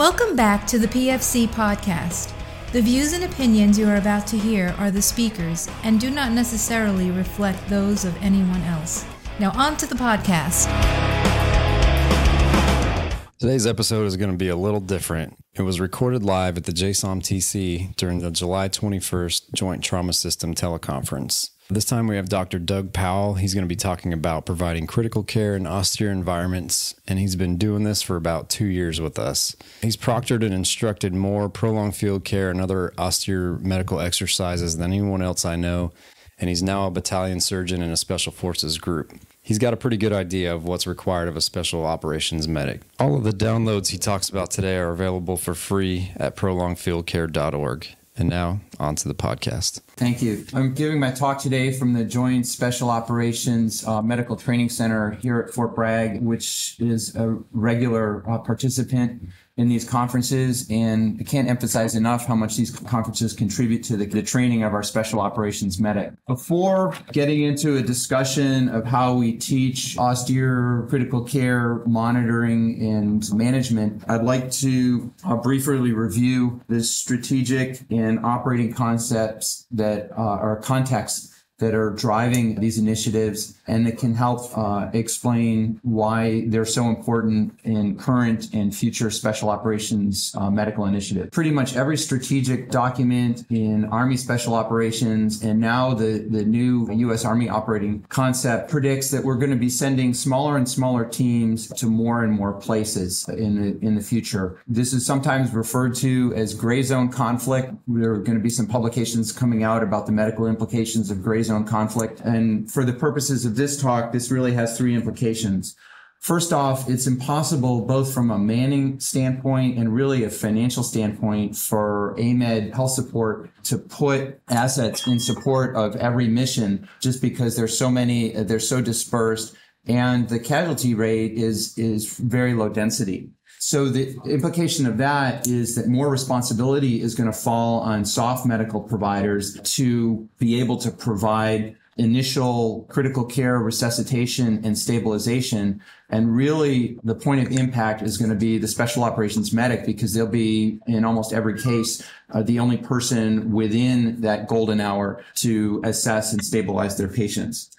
Welcome back to the PFC Podcast. The views and opinions you are about to hear are the speakers and do not necessarily reflect those of anyone else. Now on to the podcast. Today's episode is going to be a little different. It was recorded live at the JSOMTC during the July 21st Joint Trauma System teleconference. This time we have Dr. Doug Powell. He's going to be talking about providing critical care in austere environments, and he's been doing this for about 2 years with us. He's proctored and instructed more prolonged field care and other austere medical exercises than anyone else I know, and he's now a battalion surgeon in a special forces group. He's got a pretty good idea of what's required of a special operations medic. All of the downloads he talks about today are available for free at prolongedfieldcare.org. And now, on to the podcast. Thank you. I'm giving my talk today from the Joint Special Operations Medical Training Center here at Fort Bragg, which is a regular participant in these conferences. And I can't emphasize enough how much these conferences contribute to the training of our special operations medic. Before getting into a discussion of how we teach austere critical care monitoring and management, I'd like to briefly review the strategic and operating concepts that are contexts that are driving these initiatives and that can help explain why they're so important in current and future special operations medical initiative. Pretty much every strategic document in Army Special Operations and now the new U.S. Army operating concept predicts that we're going to be sending smaller and smaller teams to more and more places in the future. This is sometimes referred to as gray zone conflict. There are going to be some publications coming out about the medical implications of gray zone conflict. And for the purposes of this talk, this really has three implications. First off, it's impossible both from a manning standpoint and really a financial standpoint for AMED health support to put assets in support of every mission just because they're so dispersed, and the casualty rate is very low density. So the implication of that is that more responsibility is going to fall on SOF medical providers to be able to provide initial critical care, resuscitation, and stabilization. And really, the point of impact is going to be the special operations medic, because they'll be, in almost every case, the only person within that golden hour to assess and stabilize their patients.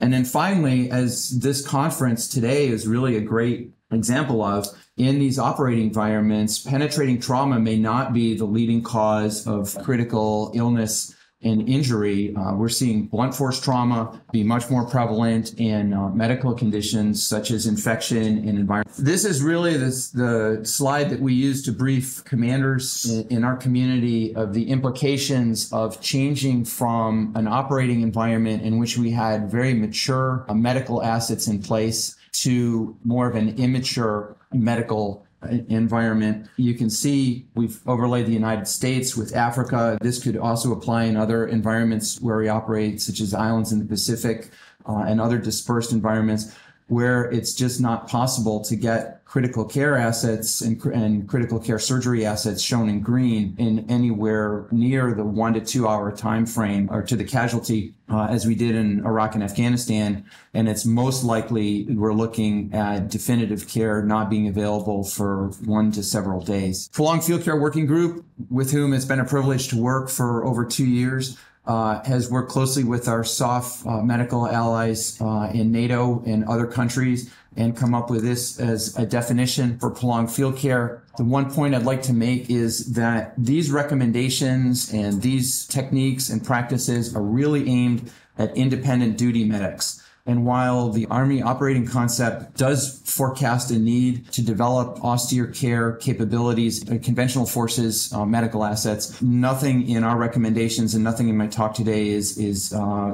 And then finally, as this conference today is really a great example of, in these operating environments, penetrating trauma may not be the leading cause of critical illness and injury. We're seeing blunt force trauma be much more prevalent in medical conditions such as infection and environment. This is really the slide that we use to brief commanders in our community of the implications of changing from an operating environment in which we had very mature medical assets in place to more of an immature medical environment. You can see we've overlaid the United States with Africa. This could also apply in other environments where we operate, such as islands in the Pacific and other dispersed environments where it's just not possible to get critical care assets and critical care surgery assets shown in green in anywhere near the 1 to 2 hour time frame or to the casualty as we did in Iraq and Afghanistan. And it's most likely we're looking at definitive care not being available for 1 to several days. Prolonged Field Care Working Group, with whom it's been a privilege to work for over 2 years, has worked closely with our SOF medical allies in NATO and other countries and come up with this as a definition for prolonged field care. The one point I'd like to make is that these recommendations and these techniques and practices are really aimed at independent duty medics. And while the Army operating concept does forecast a need to develop austere care capabilities, conventional forces, medical assets, nothing in our recommendations and nothing in my talk today is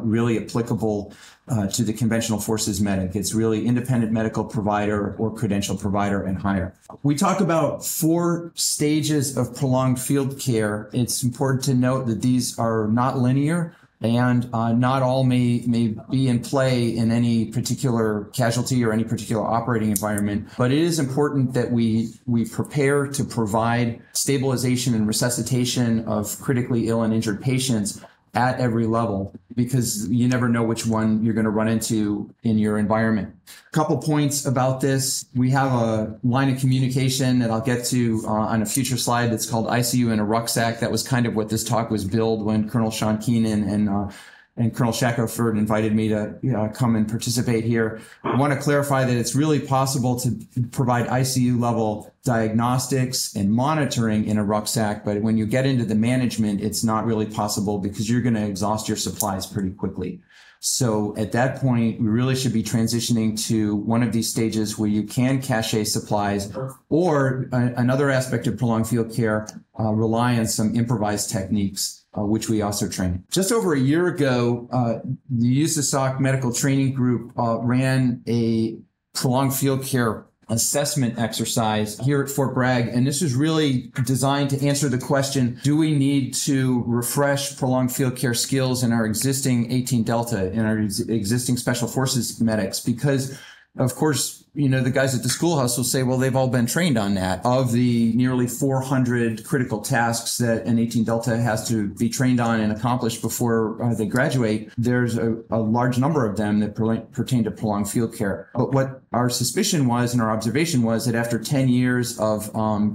really applicable to the conventional forces medic. It's really independent medical provider or credential provider and higher. We talk about 4 stages of prolonged field care. It's important to note that these are not linear, and not all may be in play in any particular casualty or any particular operating environment. But it is important that we prepare to provide stabilization and resuscitation of critically ill and injured patients at every level, because you never know which one you're going to run into in your environment. A couple points about this. We have a line of communication that I'll get to on a future slide that's called ICU in a Rucksack. That was kind of what this talk was billed when Colonel Sean Keenan and Colonel Shackelford invited me to come and participate here. I want to clarify that it's really possible to provide ICU level diagnostics and monitoring in a rucksack, but when you get into the management, it's not really possible because you're going to exhaust your supplies pretty quickly. So at that point, we really should be transitioning to one of these stages where you can cache supplies, or another aspect of prolonged field care, rely on some improvised techniques, which we also train. Just over a year ago, the USASOC Medical Training Group ran a prolonged field care assessment exercise here at Fort Bragg. And this was really designed to answer the question, do we need to refresh prolonged field care skills in our existing 18 Delta, in our existing Special Forces medics? Because, of course, you know, the guys at the schoolhouse will say, well, they've all been trained on that. Of the nearly 400 critical tasks that an 18 Delta has to be trained on and accomplish before they graduate, there's a large number of them that pertain to prolonged field care. But what our suspicion was and our observation was that after 10 years of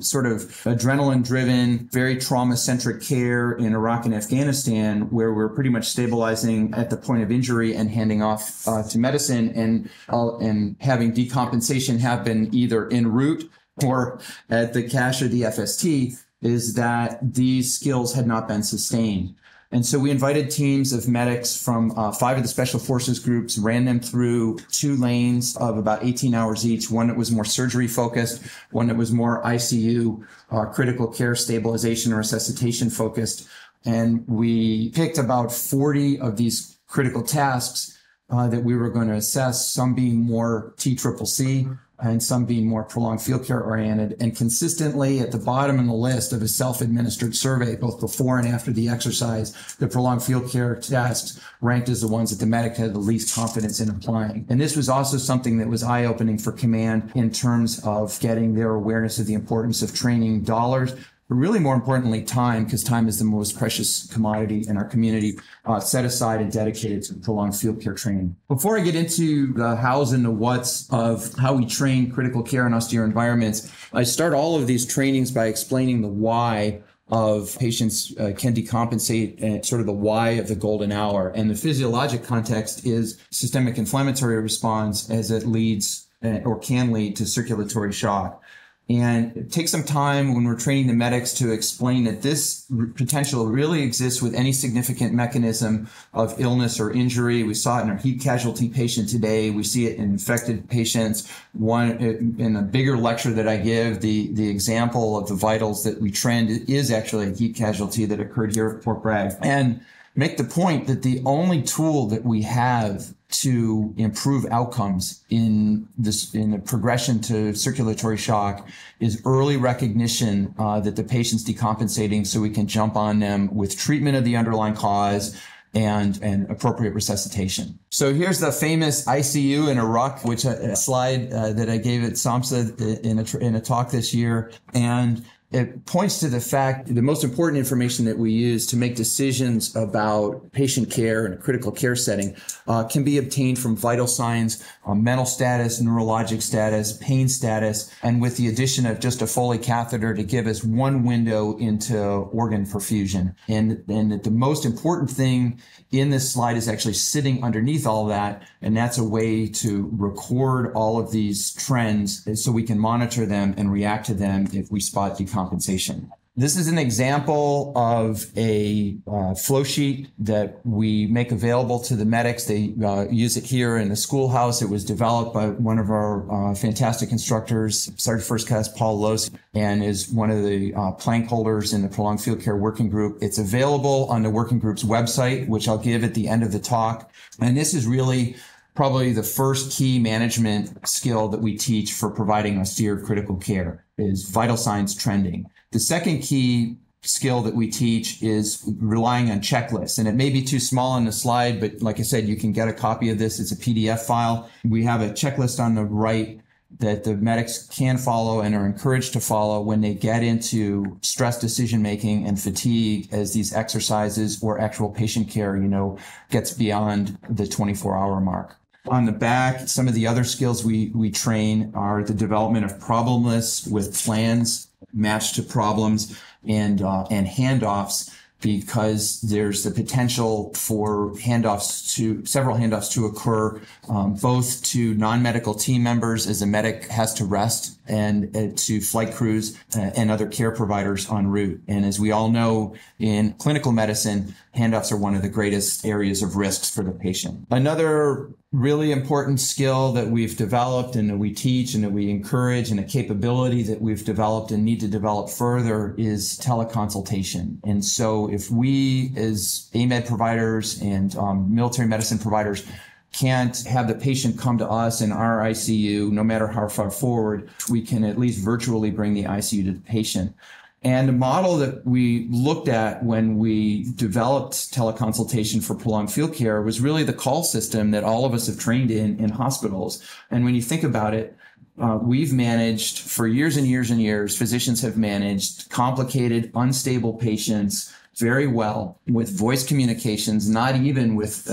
sort of adrenaline-driven, very trauma-centric care in Iraq and Afghanistan, where we're pretty much stabilizing at the point of injury and handing off to medicine and having decompensated compensation happen either en route or at the cache or the FST, is that these skills had not been sustained. And so we invited teams of medics from 5 of the Special Forces groups, ran them through 2 lanes of about 18 hours each, one that was more surgery focused, one that was more ICU, critical care stabilization or resuscitation focused. And we picked about 40 of these critical tasks that we were going to assess, some being more TCCC and some being more prolonged field care oriented. And consistently at the bottom of the list of a self-administered survey, both before and after the exercise, the prolonged field care tasks ranked as the ones that the medic had the least confidence in applying. And this was also something that was eye-opening for command in terms of getting their awareness of the importance of training dollars, but really more importantly, time, because time is the most precious commodity in our community, set aside and dedicated to prolonged field care training. Before I get into the hows and the whats of how we train critical care in austere environments, I start all of these trainings by explaining the why of patients can decompensate, and sort of the why of the golden hour. And the physiologic context is systemic inflammatory response as it leads or can lead to circulatory shock. And take some time when we're training the medics to explain that this potential really exists with any significant mechanism of illness or injury. We saw it in our heat casualty patient today. We see it in infected patients. One, in a bigger lecture that I give, the example of the vitals that we trend is actually a heat casualty that occurred here at Fort Bragg. And make the point that the only tool that we have to improve outcomes in the progression to circulatory shock is early recognition that the patient's decompensating, so we can jump on them with treatment of the underlying cause and appropriate resuscitation. So here's the famous ICU in Iraq, which a slide that I gave at SOMSA in a talk this year. And it points to the fact, the most important information that we use to make decisions about patient care in a critical care setting can be obtained from vital signs, mental status, neurologic status, pain status, and with the addition of just a Foley catheter to give us one window into organ perfusion. And that the most important thing in this slide is actually sitting underneath all that, and that's a way to record all of these trends so we can monitor them and react to them if we spot decompensation. This is an example of a flow sheet that we make available to the medics. They use it here in the schoolhouse. It was developed by one of our fantastic instructors, Sergeant First Class Paul Lowe, and is one of the plank holders in the Prolonged Field Care Working Group. It's available on the working group's website, which I'll give at the end of the talk. And this is really probably the first key management skill that we teach for providing austere critical care is vital signs trending. The second key skill that we teach is relying on checklists. And it may be too small on the slide, but like I said, you can get a copy of this. It's a PDF file. We have a checklist on the right that the medics can follow and are encouraged to follow when they get into stress decision-making and fatigue as these exercises or actual patient care, you know, gets beyond the 24-hour mark. On the back, some of the other skills we train are the development of problem lists with plans matched to problems and handoffs, because there's the potential for several handoffs to occur, both to non-medical team members as a medic has to rest and to flight crews and other care providers en route. And as we all know, in clinical medicine, handoffs are one of the greatest areas of risks for the patient. Another really important skill that we've developed and that we teach and that we encourage, and a capability that we've developed and need to develop further, is teleconsultation. And so if we as AMED providers and military medicine providers can't have the patient come to us in our ICU, no matter how far forward, we can at least virtually bring the ICU to the patient. And the model that we looked at when we developed teleconsultation for prolonged field care was really the call system that all of us have trained in hospitals. And when you think about it, we've managed for years and years and years, physicians have managed complicated, unstable patients very well with voice communications, not even with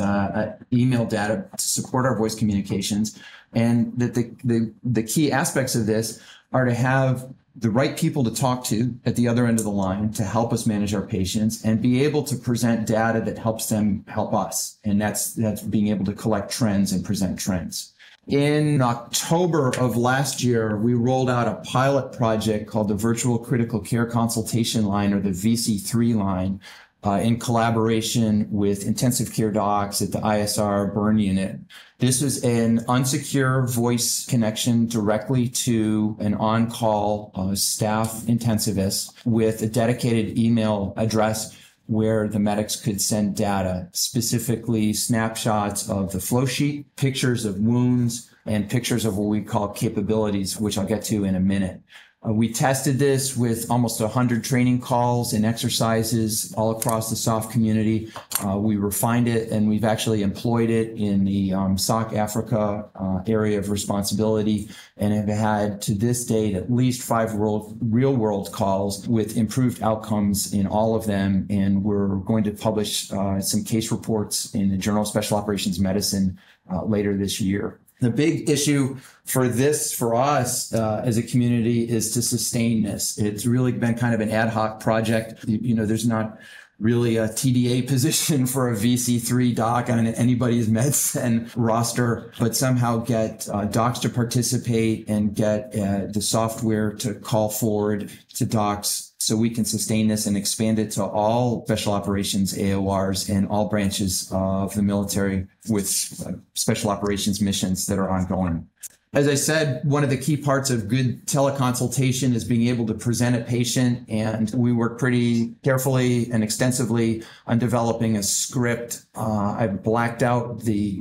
email data to support our voice communications. And that the key aspects of this are to have the right people to talk to at the other end of the line to help us manage our patients, and be able to present data that helps them help us. And that's being able to collect trends and present trends. In October of last year, we rolled out a pilot project called the Virtual Critical Care Consultation Line, or the VC3 line, in collaboration with intensive care docs at the ISR burn unit. This is an unsecure voice connection directly to an on-call staff intensivist with a dedicated email address where the medics could send data, specifically snapshots of the flow sheet, pictures of wounds, and pictures of what we call capabilities, which I'll get to in a minute. We tested this with almost 100 training calls and exercises all across the SOF community. We refined it, and we've actually employed it in the SOC Africa area of responsibility, and have had to this date at least 5 real-world calls with improved outcomes in all of them. And we're going to publish some case reports in the Journal of Special Operations Medicine later this year. The big issue for us as a community is to sustain this. It's really been kind of an ad hoc project. You know, there's not really a TDA position for a VC3 doc on anybody's MedSend roster, but somehow get docs to participate and get the software to call forward to docs so we can sustain this and expand it to all special operations AORs and all branches of the military with special operations missions that are ongoing. As I said, one of the key parts of good teleconsultation is being able to present a patient, and we work pretty carefully and extensively on developing a script. I've blacked out the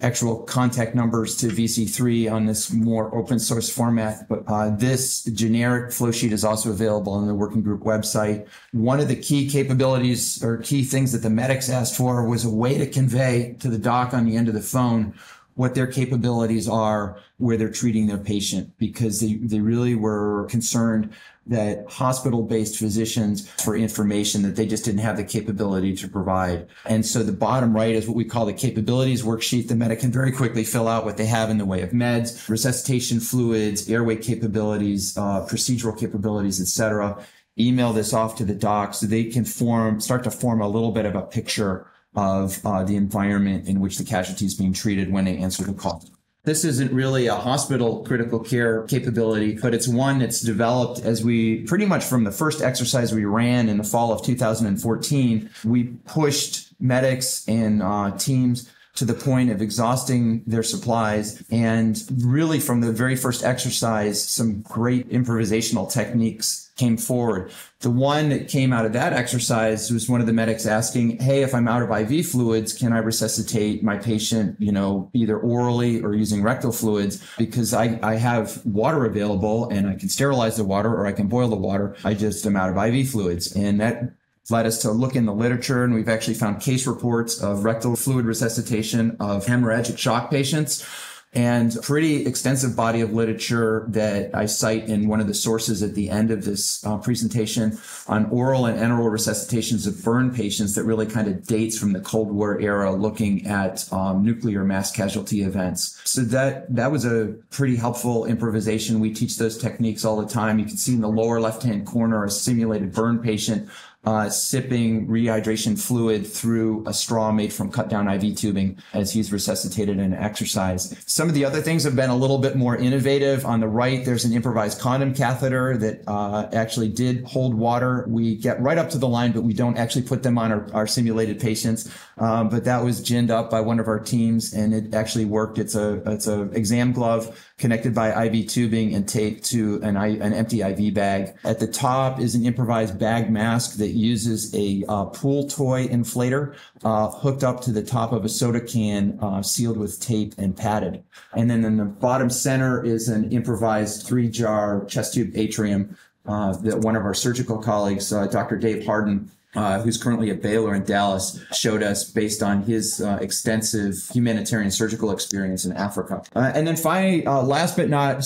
actual contact numbers to VC3 on this more open source format, but this generic flow sheet is also available on the working group website. One of the key capabilities or key things that the medics asked for was a way to convey to the doc on the end of the phone what their capabilities are, where they're treating their patient, because they really were concerned that hospital-based physicians for information that they just didn't have the capability to provide. And so the bottom right is what we call the capabilities worksheet. The medic can very quickly fill out what they have in the way of meds, resuscitation fluids, airway capabilities, procedural capabilities, etc. Email this off to the doc so they can start to form a little bit of a picture of the environment in which the casualty is being treated when they answer the call. This isn't really a hospital critical care capability, but it's one that's developed as we pretty much from the first exercise we ran in the fall of 2014, we pushed medics and teams to the point of exhausting their supplies. And really from the very first exercise, some great improvisational techniques came forward. The one that came out of that exercise was one of the medics asking, hey, if I'm out of IV fluids, can I resuscitate my patient, you know, either orally or using rectal fluids? Because I have water available and I can sterilize the water or I can boil the water. I just am out of IV fluids. And that led us to look in the literature, and we've actually found case reports of rectal fluid resuscitation of hemorrhagic shock patients and a pretty extensive body of literature that I cite in one of the sources at the end of this presentation on oral and enteral resuscitations of burn patients that really kind of dates from the Cold War era, looking at nuclear mass casualty events. So that was a pretty helpful improvisation. We teach those techniques all the time. You can see in the lower left-hand corner a simulated burn patient sipping rehydration fluid through a straw made from cut down IV tubing as he's resuscitated in exercise. Some of the other things have been a little bit more innovative. On the right, there's an improvised condom catheter that actually did hold water. We get right up to the line, but we don't actually put them on our simulated patients. But that was ginned up by one of our teams, and it actually worked. It's a exam glove connected by IV tubing and taped to an empty IV bag. At the top is an improvised bag mask that uses a pool toy inflator hooked up to the top of a soda can, sealed with tape and padded. And then in the bottom center is an improvised 3-jar chest tube atrium that one of our surgical colleagues, Dr. Dave Hardin, who's currently at Baylor in Dallas, showed us based on his extensive humanitarian surgical experience in Africa. And then finally, last but not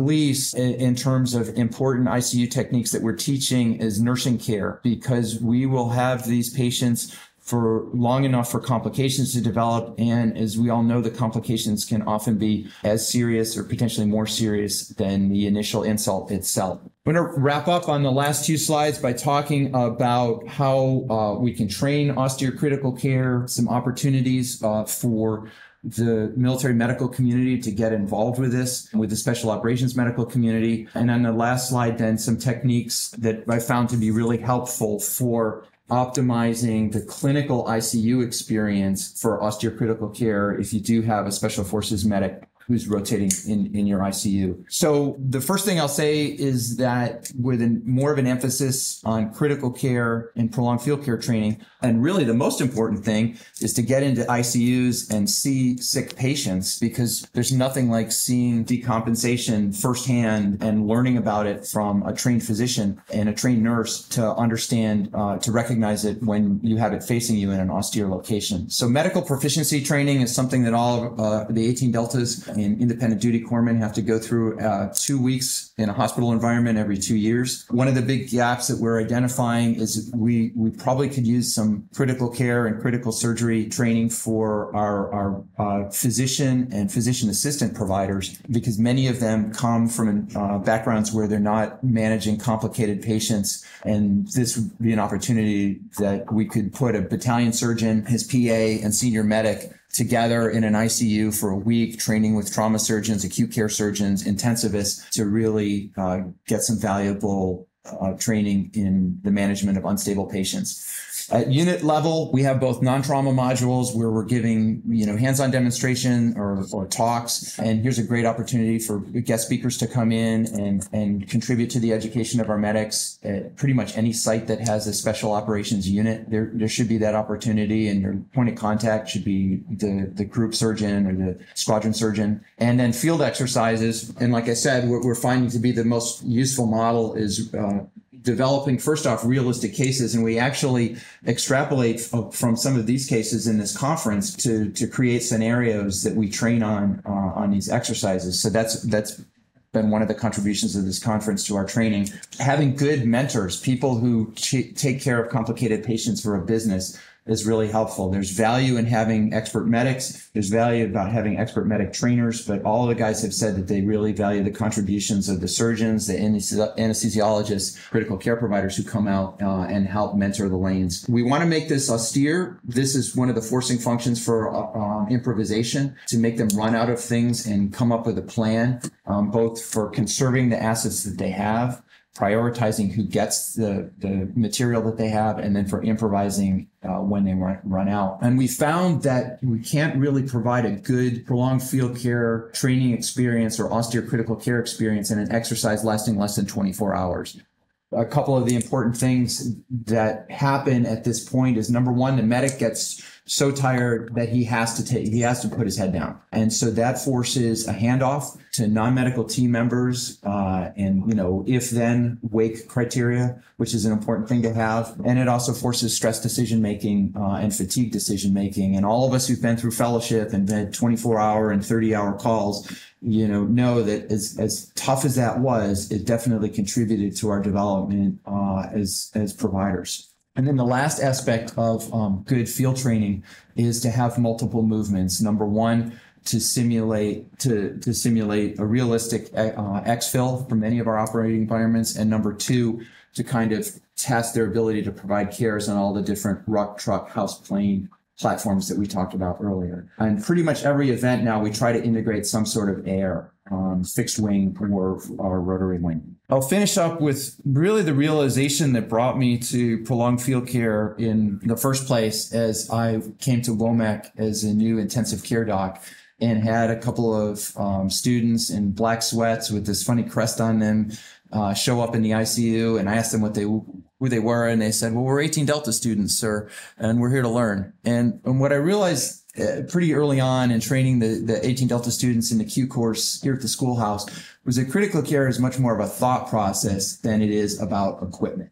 least, in terms of important ICU techniques that we're teaching is nursing care, because we will have these patients for long enough for complications to develop. And as we all know, the complications can often be as serious or potentially more serious than the initial insult itself. I'm going to wrap up on the last two slides by talking about how we can train osteocritical care, some opportunities for the military medical community to get involved with this, with the special operations medical community. And on the last slide, then some techniques that I found to be really helpful for optimizing the clinical ICU experience for osteocritical care if you do have a special forces medic who's rotating in your ICU. So the first thing I'll say is that with more of an emphasis on critical care and prolonged field care training, and really the most important thing is to get into ICUs and see sick patients, because there's nothing like seeing decompensation firsthand and learning about it from a trained physician and a trained nurse to understand, to recognize it when you have it facing you in an austere location. So medical proficiency training is something that all of the 18 Deltas and independent duty corpsmen have to go through 2 weeks in a hospital environment every 2 years. One of the big gaps that we're identifying is we probably could use some critical care and critical surgery training for our physician and physician assistant providers, because many of them come from backgrounds where they're not managing complicated patients. And this would be an opportunity that we could put a battalion surgeon, his PA, and senior medic together in an ICU for a week, training with trauma surgeons, acute care surgeons, intensivists, to really get some valuable training in the management of unstable patients. At unit level, we have both non-trauma modules where we're giving, hands-on demonstration or talks. And here's a great opportunity for guest speakers to come in and contribute to the education of our medics at pretty much any site that has a special operations unit. There should be that opportunity, and your point of contact should be the group surgeon or the squadron surgeon. And then field exercises. And like I said, what we're finding to be the most useful model is developing, first off, realistic cases. And we actually extrapolate from some of these cases in this conference to create scenarios that we train on these exercises. So that's been one of the contributions of this conference to our training. Having good mentors, people who take care of complicated patients for a business, is really helpful. There's value in having expert medics. There's value about having expert medic trainers, but all of the guys have said that they really value the contributions of the surgeons, the anesthesiologists, critical care providers who come out and help mentor the lanes. We want to make this austere. This is one of the forcing functions for improvisation, to make them run out of things and come up with a plan, both for conserving the assets that they have, prioritizing who gets the material that they have, and then for improvising when they run out. And we found that we can't really provide a good prolonged field care training experience or osteocritical care experience in an exercise lasting less than 24 hours. A couple of the important things that happen at this point is, number one, the medic gets so tired that he has to put his head down. And so that forces a handoff to non-medical team members, and, you know, if then wake criteria, which is an important thing to have. And it also forces stress decision-making, and fatigue decision-making. And all of us who've been through fellowship and had 24-hour and 30-hour calls, you know that as tough as that was, it definitely contributed to our development, as providers. And then the last aspect of good field training is to have multiple movements. Number one, to simulate a realistic exfil from any of our operating environments. And number two, to kind of test their ability to provide cares on all the different ruck, truck, house, plane platforms that we talked about earlier. And pretty much every event now, we try to integrate some sort of air, fixed wing or rotary wing. I'll finish up with really the realization that brought me to prolonged field care in the first place as I came to WOMAC as a new intensive care doc and had a couple of students in black sweats with this funny crest on them show up in the ICU, and I asked them who they were, and they said, well, we're 18 Delta students, sir, and we're here to learn. And what I realized pretty early on in training the 18 Delta students in the Q course here at the schoolhouse was that critical care is much more of a thought process than it is about equipment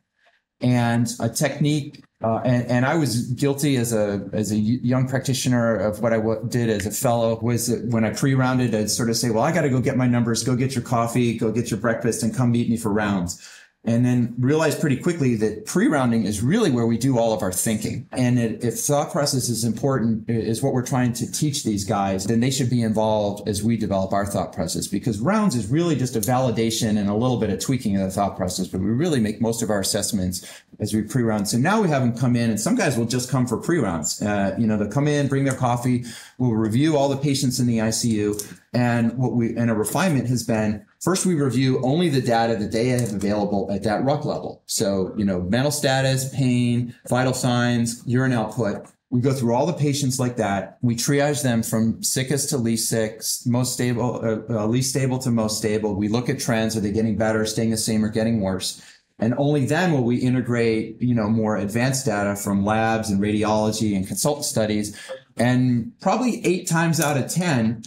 and a technique. And I was guilty as a young practitioner of what I did as a fellow was that when I pre-rounded, I'd sort of say, well, I got to go get my numbers, go get your coffee, go get your breakfast, and come meet me for rounds. And then realize pretty quickly that pre-rounding is really where we do all of our thinking. And if thought process is important, is what we're trying to teach these guys, then they should be involved as we develop our thought process, because rounds is really just a validation and a little bit of tweaking of the thought process. But we really make most of our assessments as we pre-round. So now we have them come in, and some guys will just come for pre-rounds. They'll come in, bring their coffee. We'll review all the patients in the ICU. And a refinement has been, first, we review only the data that they have available at that ruck level. So, mental status, pain, vital signs, urine output. We go through all the patients like that. We triage them from sickest to least sick, least stable to most stable. We look at trends. Are they getting better, staying the same, or getting worse? And only then will we integrate, more advanced data from labs and radiology and consultant studies. And probably 8 times out of 10,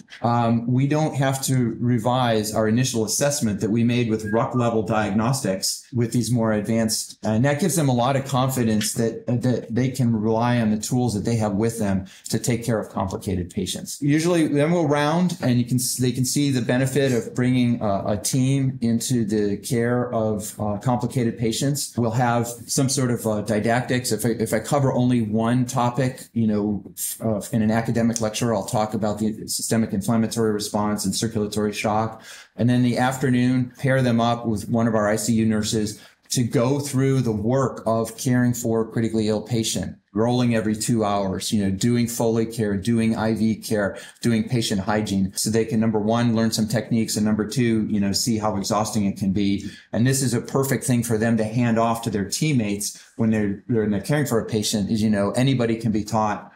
we don't have to revise our initial assessment that we made with ruck level diagnostics with these more advanced. And that gives them a lot of confidence that they can rely on the tools that they have with them to take care of complicated patients. Usually then we'll round, and they can see the benefit of bringing a team into the care of complicated patients. We'll have some sort of didactics. If I cover only one topic, in an academic lecture, I'll talk about the systemic inflammatory response and circulatory shock. And then in the afternoon, pair them up with one of our ICU nurses to go through the work of caring for a critically ill patient, rolling every 2 hours, doing Foley care, doing IV care, doing patient hygiene. So they can, number one, learn some techniques, and number two, see how exhausting it can be. And this is a perfect thing for them to hand off to their teammates when they're caring for a patient is, anybody can be taught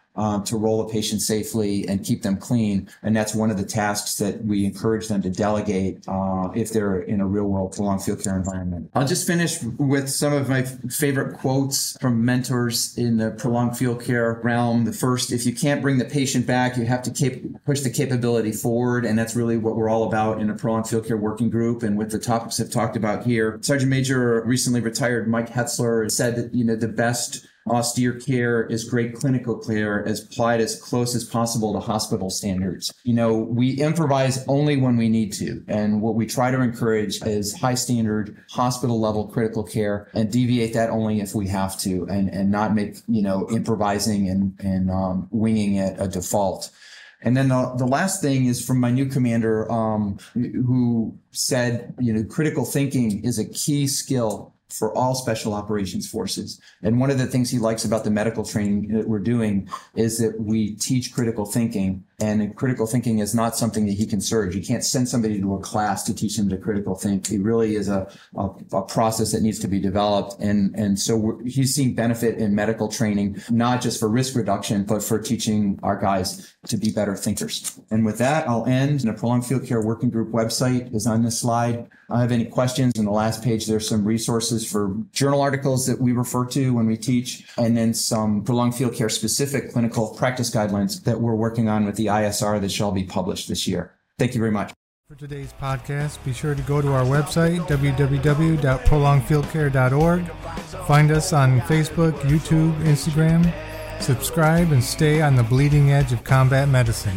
to roll a patient safely and keep them clean. And that's one of the tasks that we encourage them to delegate if they're in a real-world prolonged field care environment. I'll just finish with some of my favorite quotes from mentors in the prolonged field care realm. The first, if you can't bring the patient back, you have to push the capability forward. And that's really what we're all about in a prolonged field care working group and with the topics I've talked about here. Sergeant Major, recently retired, Mike Hetzler, said that, the best austere care is great clinical care as applied as close as possible to hospital standards. We improvise only when we need to. And what we try to encourage is high standard hospital level critical care and deviate that only if we have to and not make, improvising and winging it a default. And then the last thing is from my new commander, who said, critical thinking is a key skill for all special operations forces. And one of the things he likes about the medical training that we're doing is that we teach critical thinking And critical thinking is not something that he can surge. You can't send somebody to a class to teach them to critical think. It really is a process that needs to be developed. And so he's seeing benefit in medical training, not just for risk reduction, but for teaching our guys to be better thinkers. And with that, I'll end. The Prolonged Field Care Working Group website is on this slide. I have any questions. On the last page, there's some resources for journal articles that we refer to when we teach, and then some prolonged field care specific clinical practice guidelines that we're working on with the ISR that shall be published this year. Thank you very much. For today's podcast, be sure to go to our website, www.prolongedfieldcare.org. Find us on Facebook, YouTube, Instagram. Subscribe and stay on the bleeding edge of combat medicine.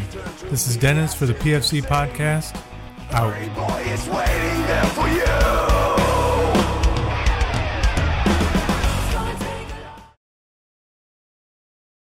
This is Dennis for the PFC Podcast. Out. Boy, it's waiting there for you.